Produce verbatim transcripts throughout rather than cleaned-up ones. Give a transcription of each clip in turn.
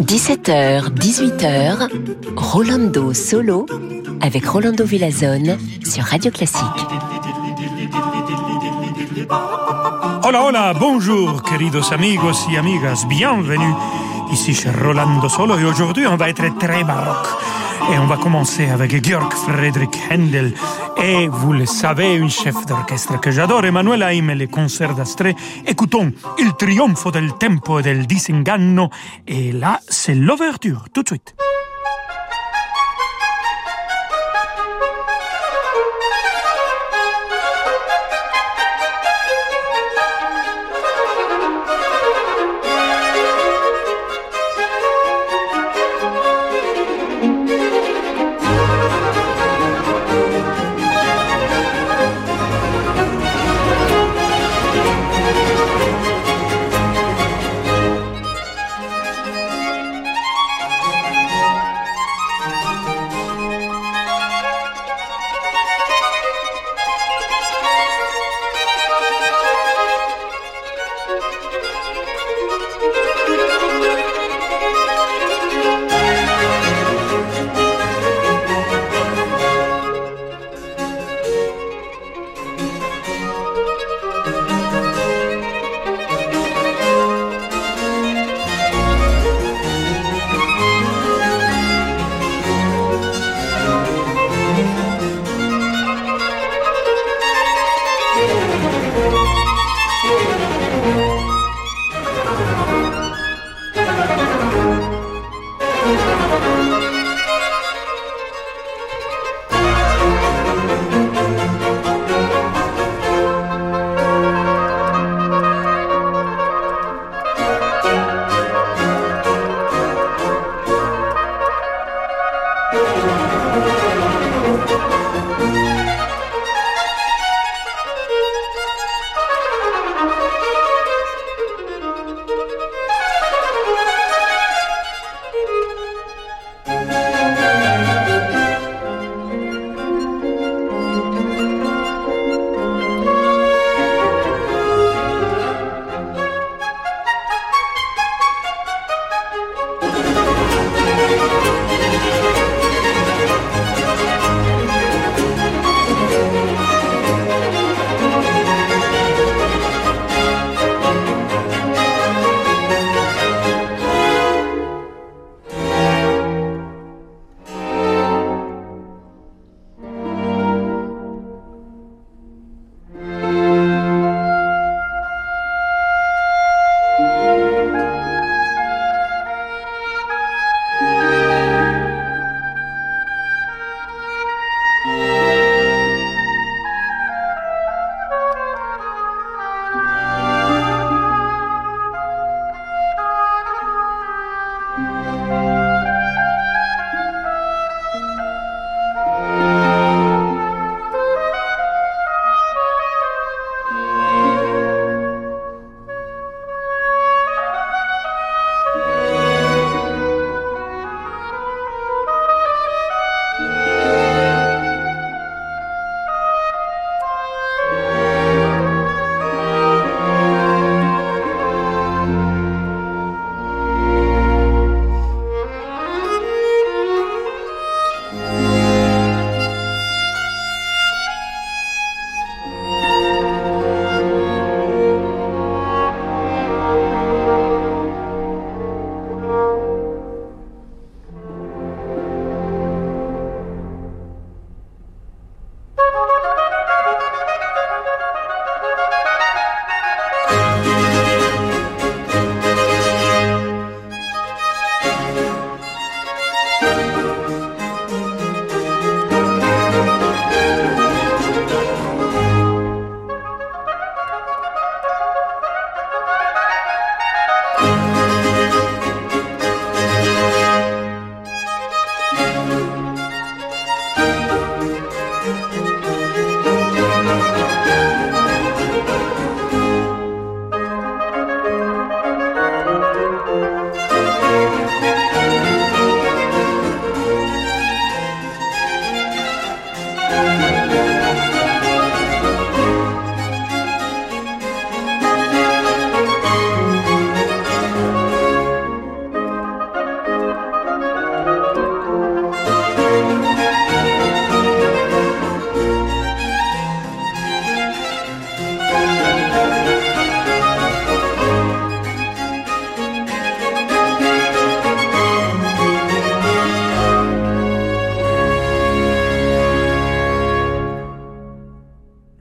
dix-sept heures, dix-huit heures, Rolando Solo avec Rolando Villazón sur Radio Classique. Hola, hola, bonjour, queridos amigos y amigas, bienvenue. Ici chez Rolando Solo et aujourd'hui on va être très baroque. Et on va commencer avec Georg Friedrich Händel. Et vous le savez, un chef d'orchestre que j'adore, Emmanuel Haïm et le Concert d'Astrée. Écoutons Il trionfo del tempo et del disinganno. Et là, c'est l'ouverture, tout de suite.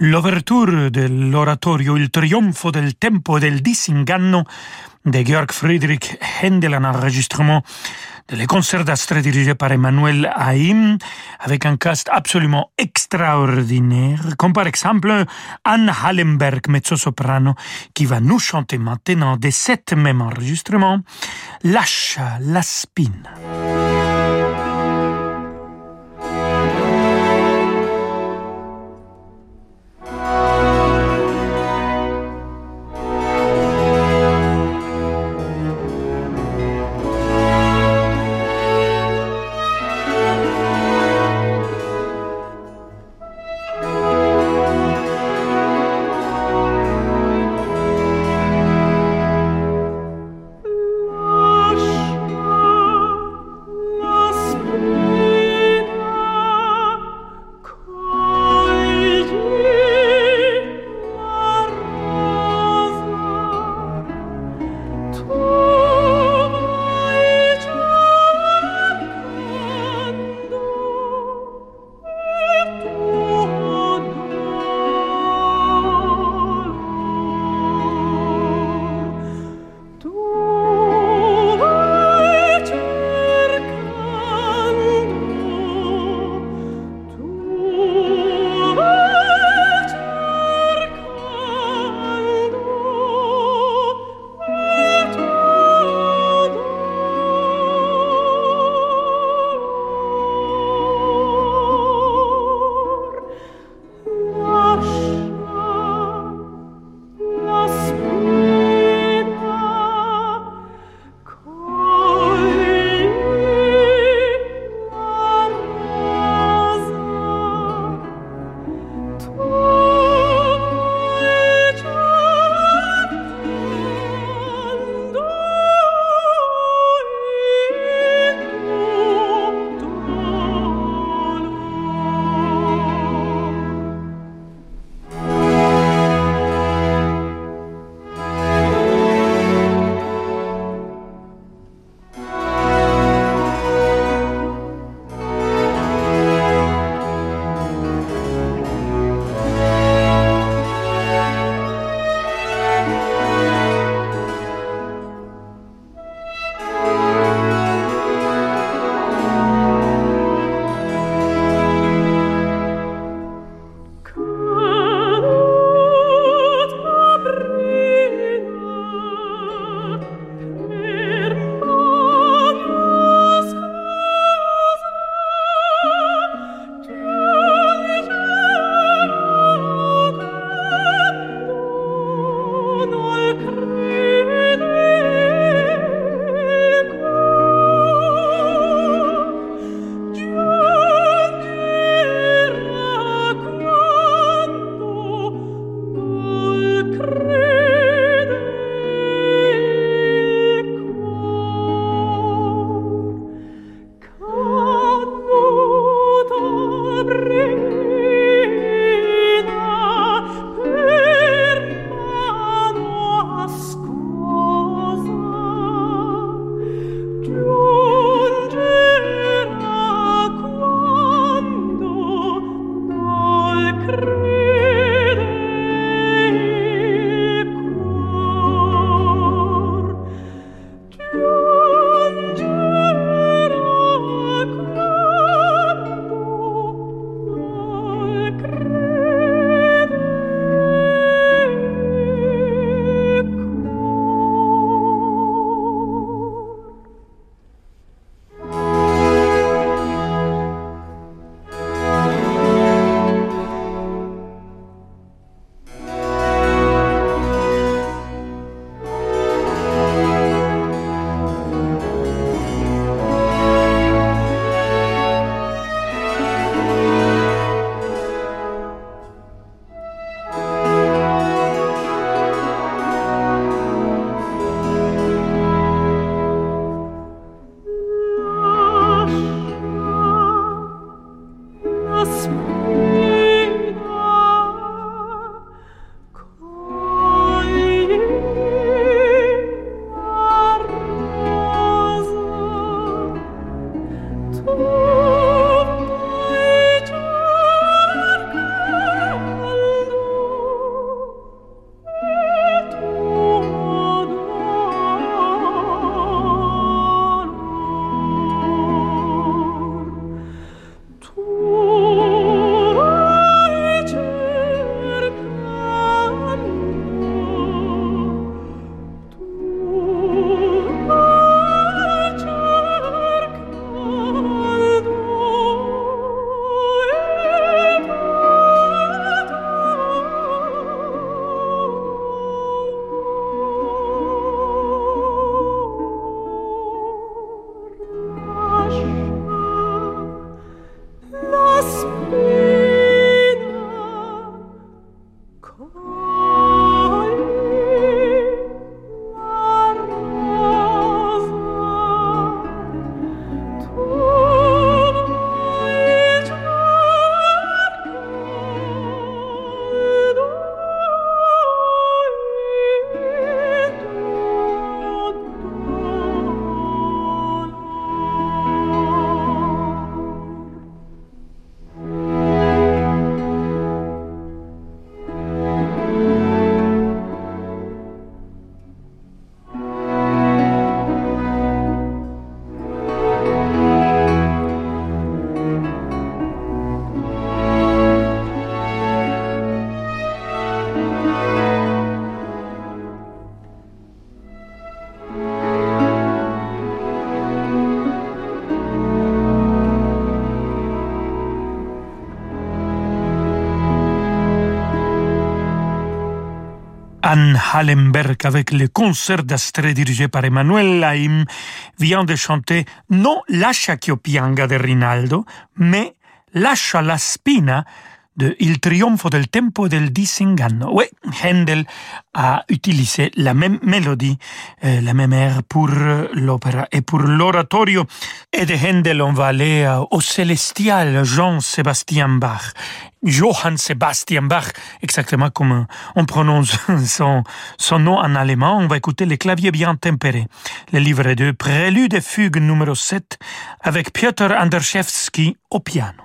l'ouverture de l'oratorio Il trionfo del tempo et del disinganno de Georg Friedrich Händel, un enregistrement de Le Concert d'Astrée dirigé par Emmanuel Haïm, avec un cast absolument extraordinaire, comme par exemple Anne Hallenberg, mezzo-soprano, qui va nous chanter maintenant, de cet même enregistrement, Lascia la spina. Anne Hallenberg avec le concert d'Astrée dirigé par Emmanuel Haïm vient de chanter non Lascia ch'io pianga de Rinaldo, mais Lascia la spina de Il trionfo del tempo et del disinganno. Oui, Händel a utilisé la même mélodie, euh, la même air pour euh, l'opéra et pour l'oratorio. Et de Händel, on va aller euh, au célestial Jean-Sébastien Bach. Johann Sebastian Bach, exactement comme on prononce son, son nom en allemand. On va écouter les claviers bien tempérés. Le livre deux, Prélude et fugue numéro sept, avec Piotr Anderszewski au piano.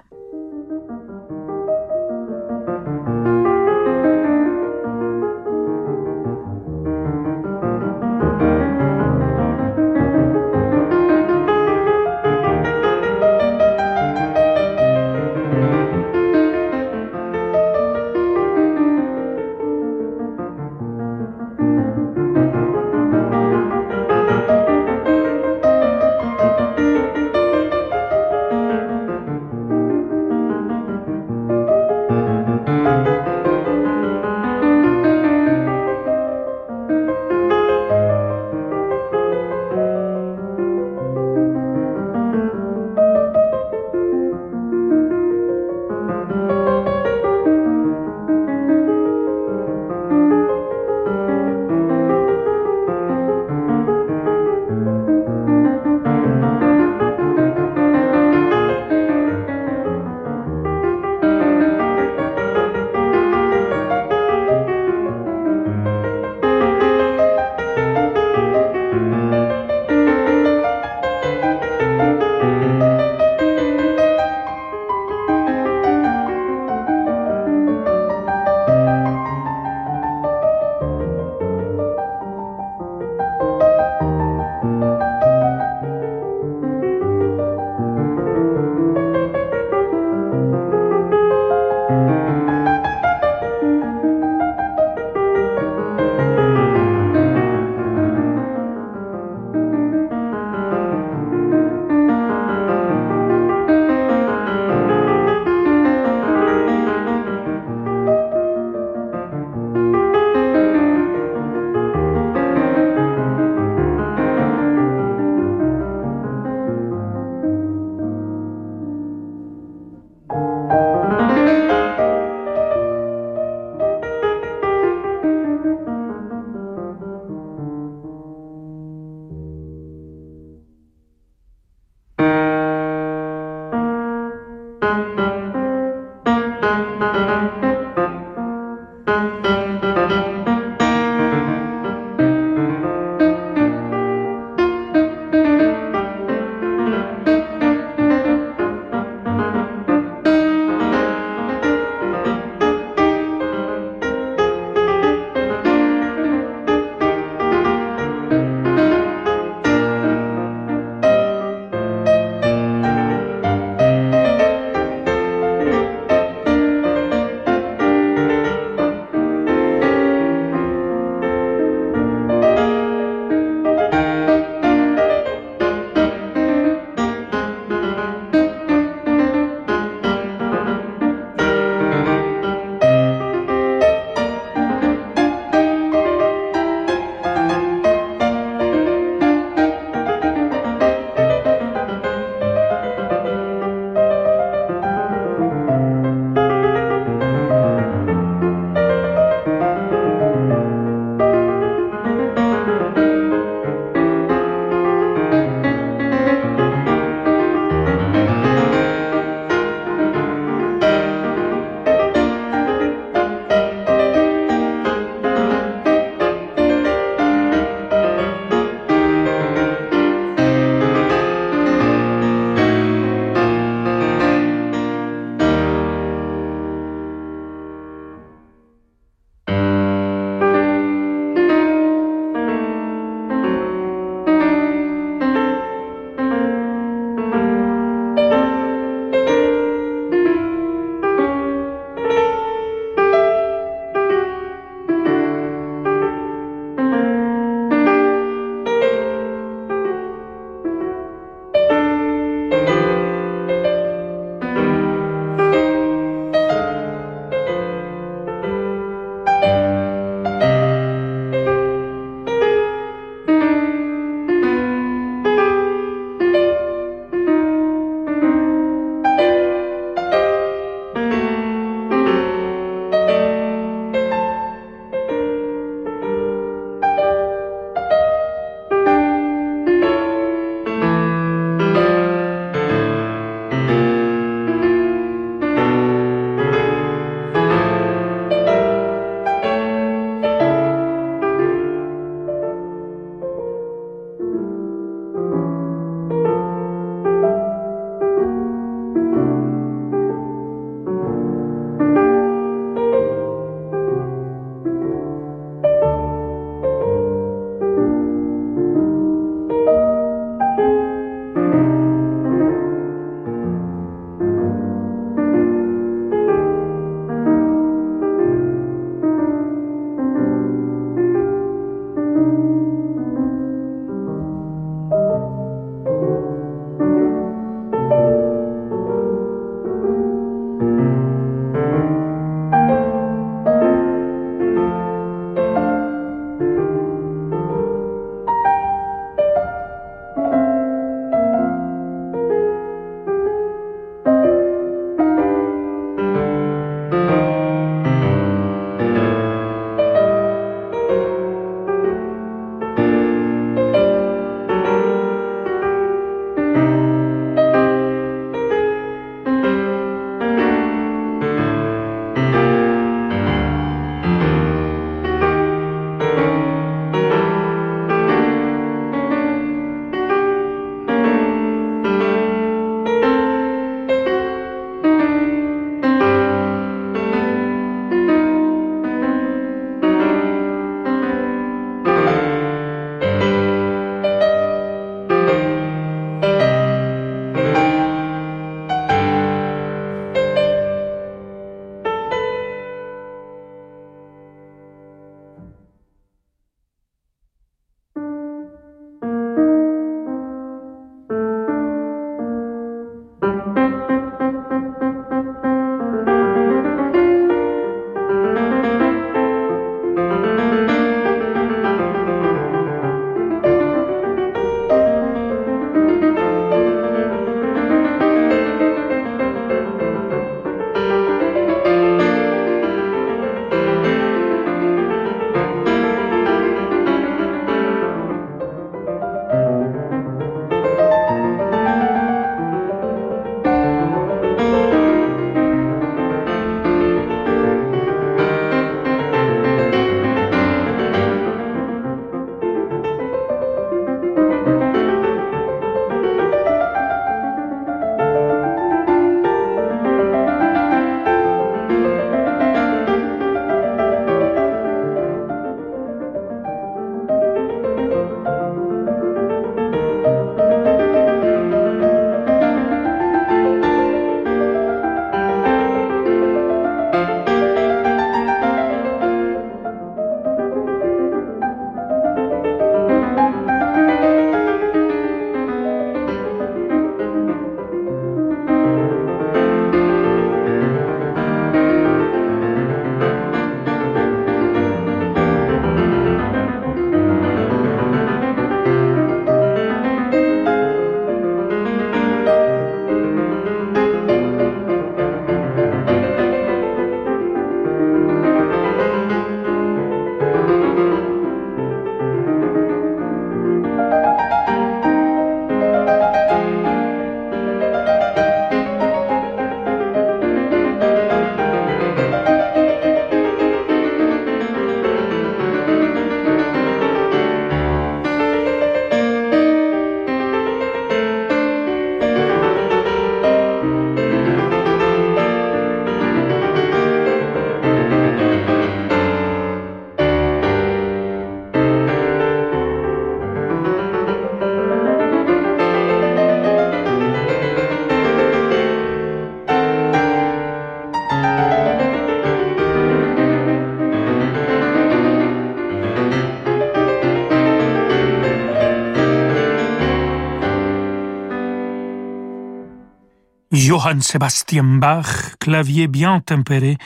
Johann Sebastian Bach, clavier bien tempéré.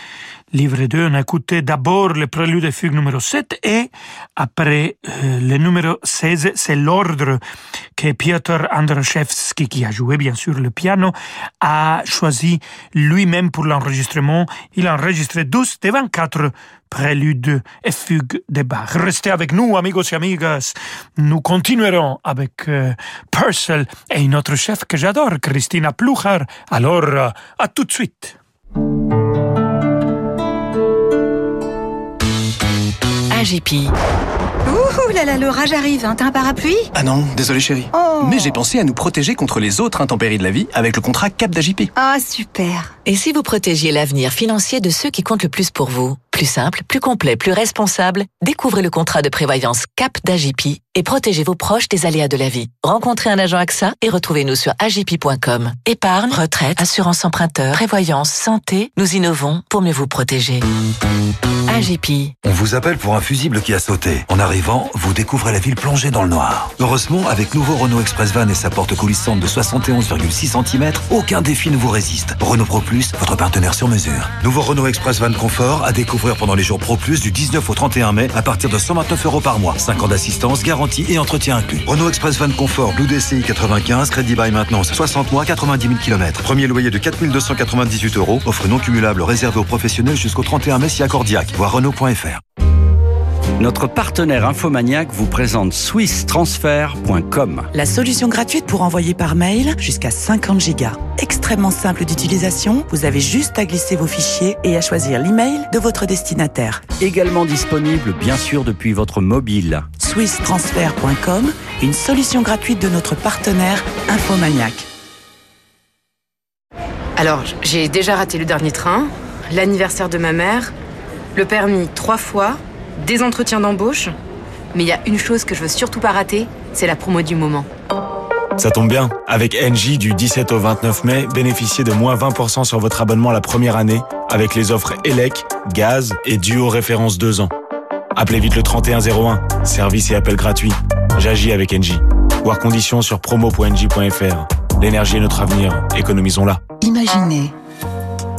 Livre deux, on a écouté d'abord le prélude et fugue numéro sept et après euh, le numéro seize, c'est l'ordre que Piotr Anderszewski, qui a joué bien sûr le piano, a choisi lui-même pour l'enregistrement. Il a enregistré douze des vingt-quatre préludes et fugues de Bach. Restez avec nous, amigos et amigas. Nous continuerons avec euh, Purcell et une autre chef que j'adore, Christina Pluhar. Alors, euh, à tout de suite. Agipi. Ouh là là, l'orage arrive, hein, t'as un parapluie ? Ah non, désolé chérie. Oh. Mais j'ai pensé à nous protéger contre les autres intempéries de la vie avec le contrat Cap d'Agipi. Ah, oh, super. Et si vous protégiez l'avenir financier de ceux qui comptent le plus pour vous ? Plus simple, plus complet, plus responsable, découvrez le contrat de prévoyance Cap d'Agipi et protégez vos proches des aléas de la vie. Rencontrez un agent AXA et retrouvez-nous sur agipi point com. Épargne, retraite, assurance emprunteur, prévoyance, santé, nous innovons pour mieux vous protéger. Agipi. On vous appelle pour un fusible qui a sauté. En arrivant, vous découvrez la ville plongée dans le noir. Heureusement, avec nouveau Renault Express Van et sa porte coulissante de soixante et onze virgule six centimètres, aucun défi ne vous résiste. Renault Pro Plus, votre partenaire sur mesure. Nouveau Renault Express Van Confort à découvrir pendant les jours Pro Plus du dix-neuf au trente et un mai à partir de cent vingt-neuf euros par mois. cinq ans d'assistance, garantie et entretien inclus. Renault Express Van Confort, Blue D C I quatre-vingt-quinze, crédit bail maintenance, soixante mois, quatre-vingt-dix mille kilomètres. Premier loyer de quatre mille deux cent quatre-vingt-dix-huit euros. Offre non cumulable réservée aux professionnels jusqu'au trente et un mai si accordiaque. Voir Renault point F R. Notre partenaire Infomaniac vous présente Swiss Transfer point com. La solution gratuite pour envoyer par mail jusqu'à cinquante gigas. Extrêmement simple d'utilisation, vous avez juste à glisser vos fichiers et à choisir l'email de votre destinataire. Également disponible, bien sûr, depuis votre mobile. Swiss Transfer point com, une solution gratuite de notre partenaire Infomaniac. Alors, j'ai déjà raté le dernier train, l'anniversaire de ma mère, le permis trois fois, des entretiens d'embauche, mais il y a une chose que je veux surtout pas rater, c'est la promo du moment. Ça tombe bien, avec Engie du dix-sept au vingt-neuf mai, bénéficiez de moins vingt pour cent sur votre abonnement la première année avec les offres Elec, Gaz et Duo référence deux ans. Appelez vite le trente et un zéro un, service et appel gratuit. J'agis avec Engie. Voir conditions sur promo point engie point F R. L'énergie est notre avenir, économisons-la. Imaginez,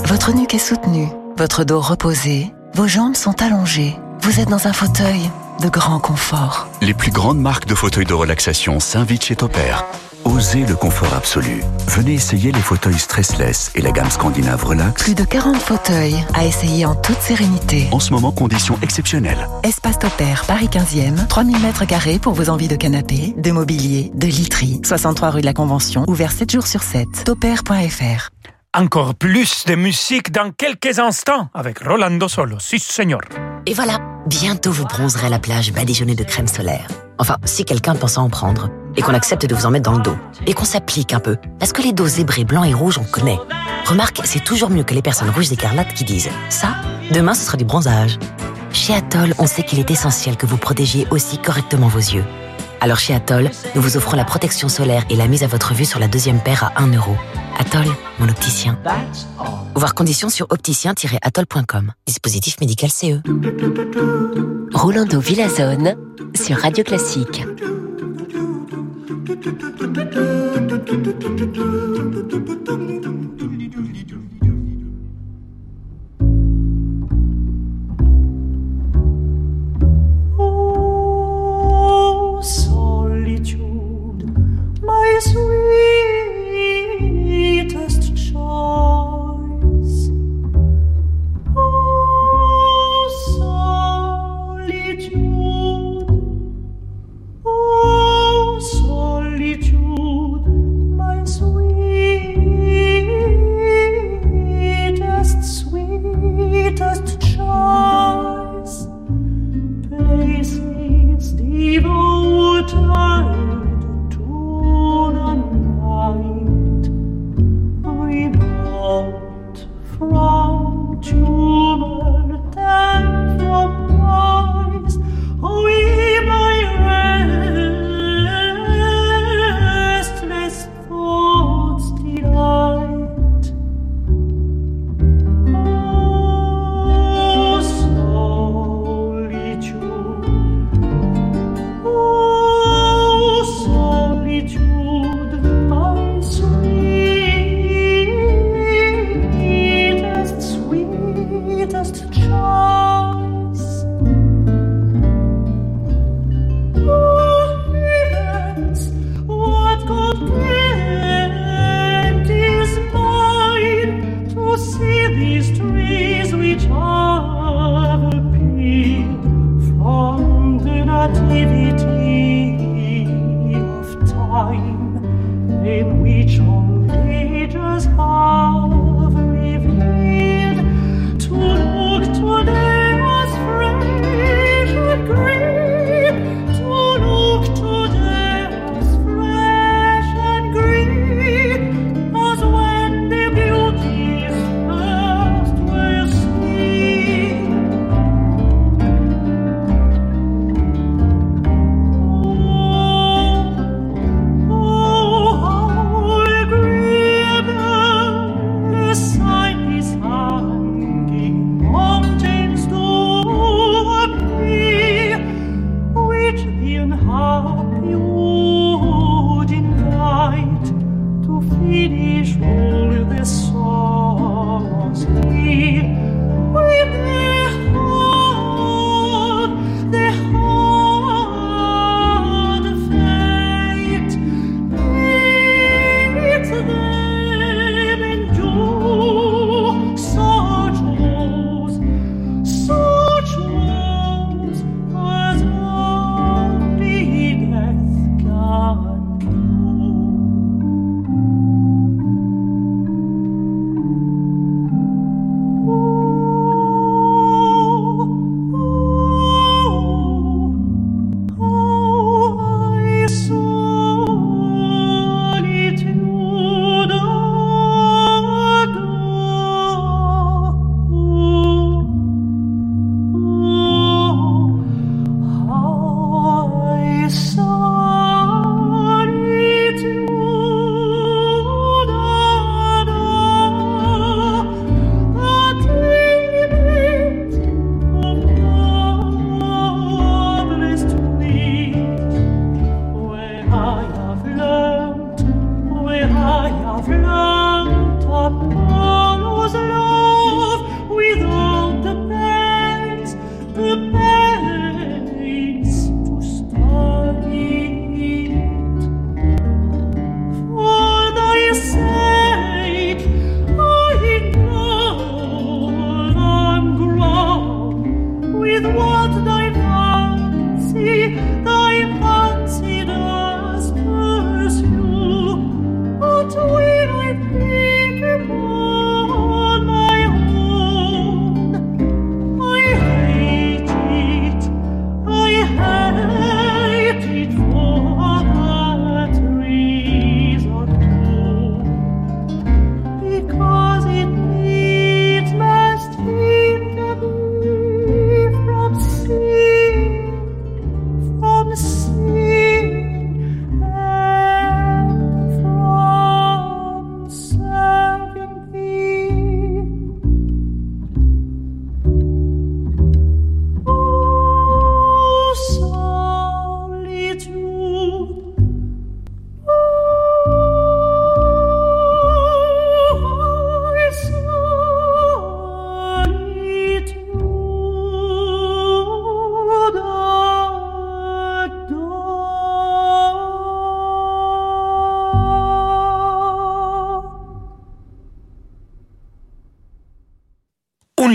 votre nuque est soutenue, votre dos reposé, vos jambes sont allongées. Vous êtes dans un fauteuil de grand confort. Les plus grandes marques de fauteuils de relaxation s'invitent chez Topper. Osez le confort absolu. Venez essayer les fauteuils Stressless et la gamme scandinave Relax. Plus de quarante fauteuils à essayer en toute sérénité. En ce moment, conditions exceptionnelles. Espace Topper, Paris quinzième, trois mille mètres carrés pour vos envies de canapé, de mobilier, de literie. soixante-trois rue de la Convention, ouvert sept jours sur sept. Topper point F R. Encore plus de musique dans quelques instants avec Rolando Solo, si señor. Et voilà, bientôt vous bronzerez à la plage badigeonnée de crème solaire. Enfin, si quelqu'un pense à en prendre, et qu'on accepte de vous en mettre dans le dos, et qu'on s'applique un peu, parce que les dos zébrés blancs et rouges, on connaît. Remarque, c'est toujours mieux que les personnes rouges écarlates qui disent « ça, demain ce sera du bronzage ». Chez Atoll, on sait qu'il est essentiel que vous protégiez aussi correctement vos yeux. Alors chez Atoll, nous vous offrons la protection solaire et la mise à votre vue sur la deuxième paire à un euro. Atoll, mon opticien. Voir conditions sur opticien tiret atoll point com. Dispositif médical C E. Rolando Villazón sur Radio Classique. Solitude, my sweetest choice. Oh, solitude, oh, solitude, my sweetest, sweetest choice. Places devoted to the night, remote from tumult and from noise. We my restless thoughts delight. Oh,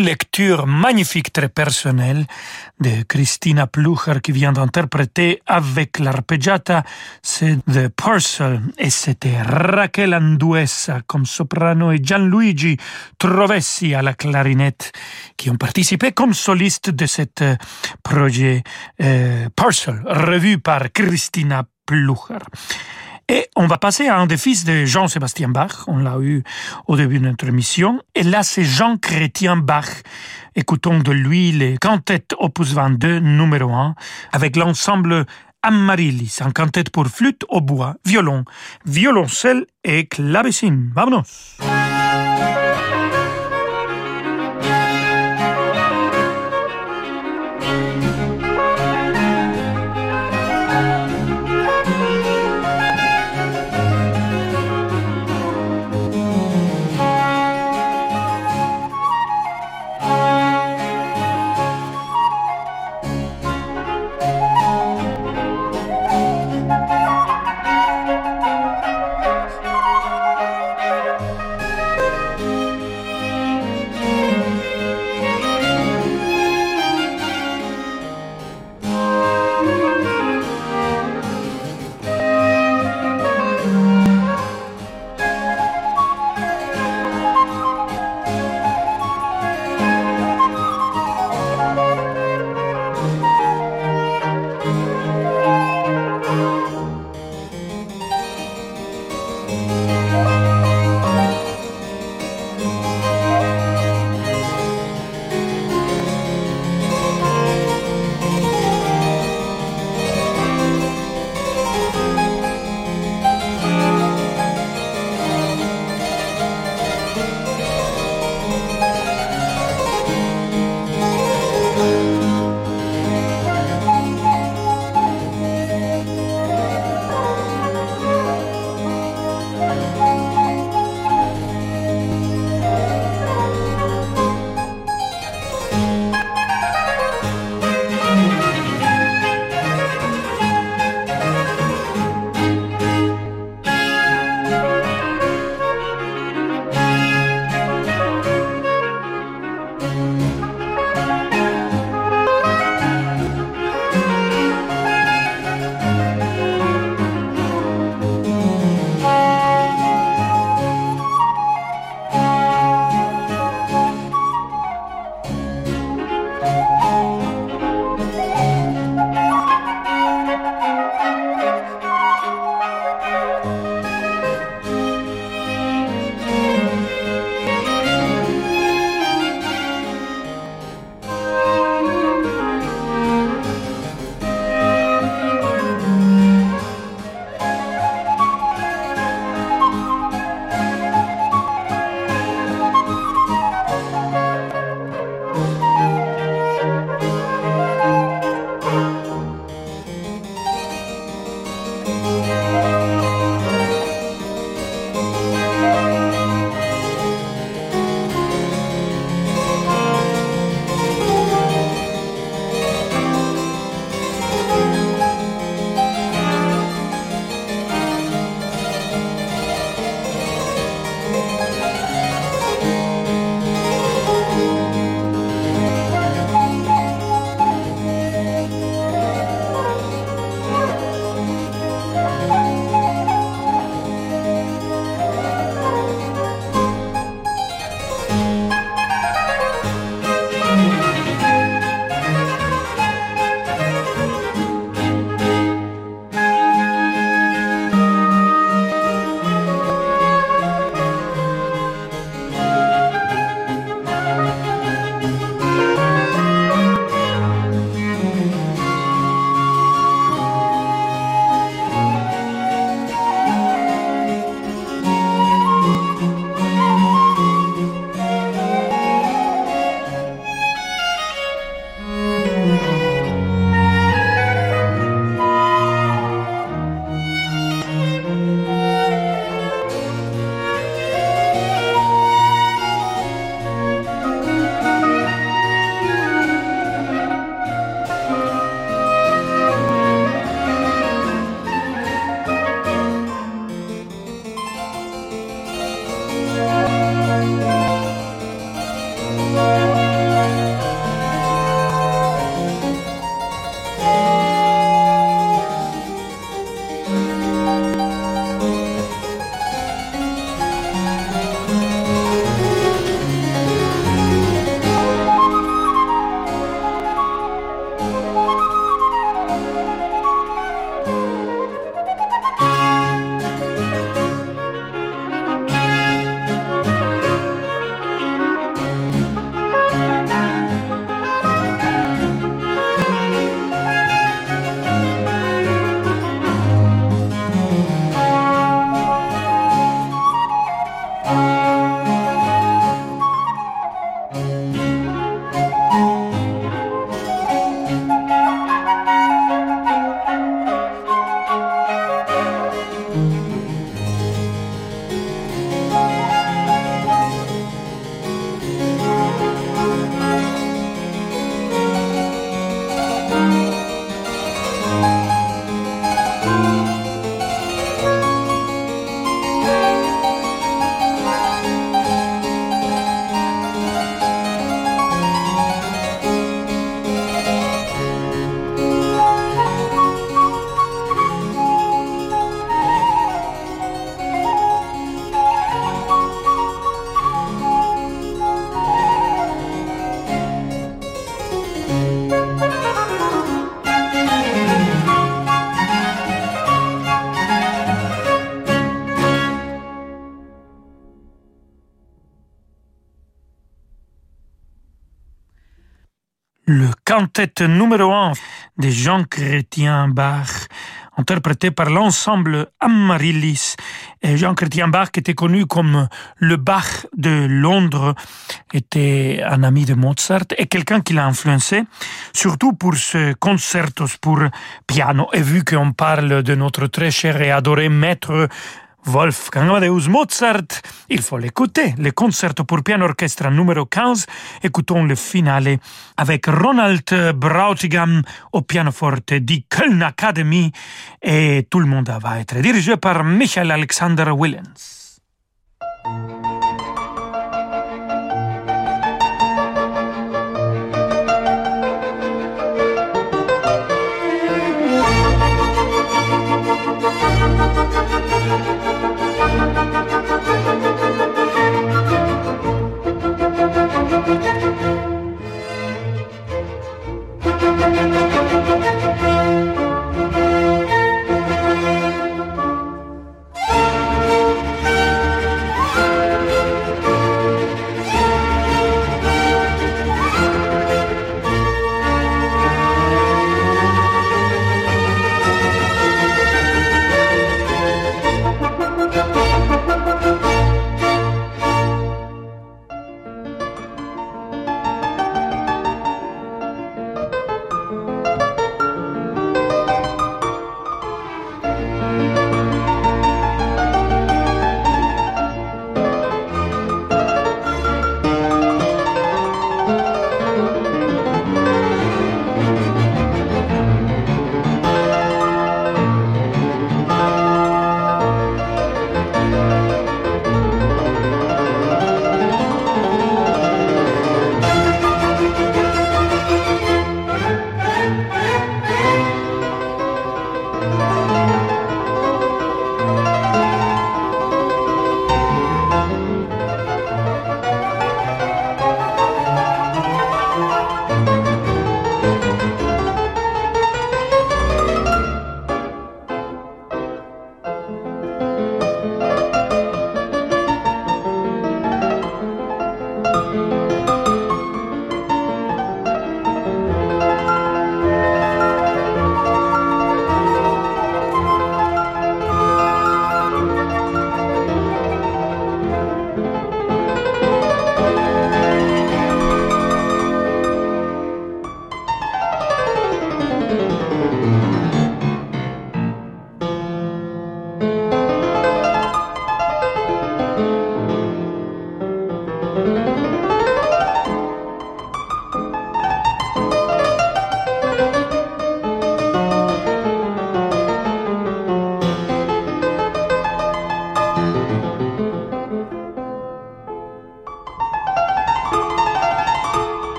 une lecture magnifique, très personnelle, de Christina Pluhar qui vient d'interpréter avec l'arpeggiata, c'est The Parcel, et c'était Raquel Anduesa comme soprano et Gianluigi Trovessi à la clarinette qui ont participé comme solistes de cet projet euh, Parcel, revu par Christina Pluhar. Et on va passer à un des fils de Jean-Sébastien Bach, on l'a eu au début de notre émission, et là c'est Jean-Christian Bach. Écoutons de lui les cantates opus vingt-deux, numéro un, avec l'ensemble Amarillis, un cantate pour flûte au bois, violon, violoncelle et clavecin. Vámonos! le quintet numéro un de Jean-Christian Bach, interprété par l'ensemble Amarillis. Et Jean-Christian Bach, qui était connu comme le Bach de Londres, était un ami de Mozart et quelqu'un qui l'a influencé, surtout pour ce concerto pour piano. Et vu qu'on parle de notre très cher et adoré maître Wolfgang Amadeus Mozart, il faut l'écouter. Le concerto pour piano orchestre numéro quinze. Écoutons le finale avec Ronald Brautigam au pianoforte du Kölner Academy et tout le monde va être dirigé par Michael Alexander Willens.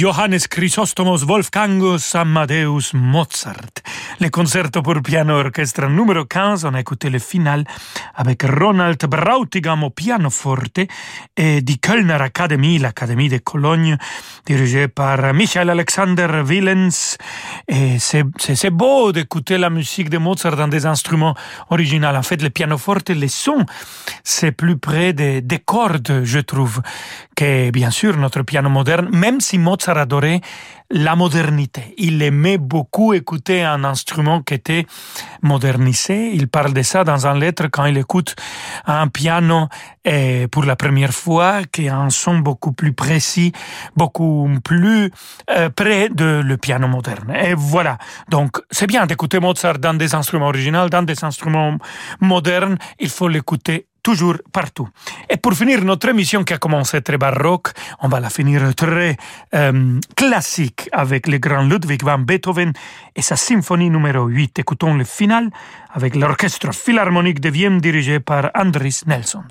Johannes Chrysostomos Wolfgangus Amadeus Mozart. Le concerto pour piano orchestre numéro quinze, on a écouté le final avec Ronald Brautigam au pianoforte et du Kölner Academy, l'Académie de Cologne, dirigée par Michael Alexander Willens. Et c'est, c'est, c'est beau d'écouter la musique de Mozart dans des instruments originaux. En fait, le pianoforte, les sons, c'est plus près des, des cordes, je trouve, que bien sûr notre piano moderne, même si Mozart adorait la modernité. Il aimait beaucoup écouter un instrument qui était modernisé. Il parle de ça dans une lettre quand il écoute un piano et pour la première fois, qui a un son beaucoup plus précis, beaucoup plus euh, près de le piano moderne. Et voilà. Donc, c'est bien d'écouter Mozart dans des instruments originaux, dans des instruments modernes. Il faut l'écouter toujours, partout. Et pour finir notre émission qui a commencé très baroque, on va la finir très euh, classique avec le grand Ludwig van Beethoven et sa symphonie numéro huit. Écoutons le final avec l'orchestre philharmonique de Vienne dirigé par Andris Nelsons.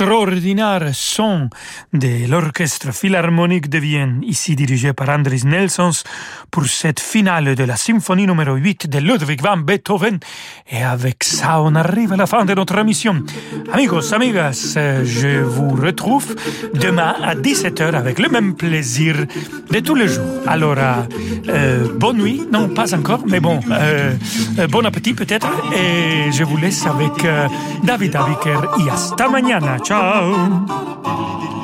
extraordinaire son de l'Orchestre Philharmonique de Vienne, ici dirigé par Andris Nelsons, pour cette finale de la symphonie numéro huit de Ludwig van Beethoven. Et avec ça, on arrive à la fin de notre émission. Amigos, amigas, je vous retrouve demain à dix-sept heures avec le même plaisir de tous les jours. Alors, euh, bonne nuit, non pas encore, mais bon, euh, bon appétit peut-être, et je vous laisse avec euh, David Abiker y hasta mañana. Ciao!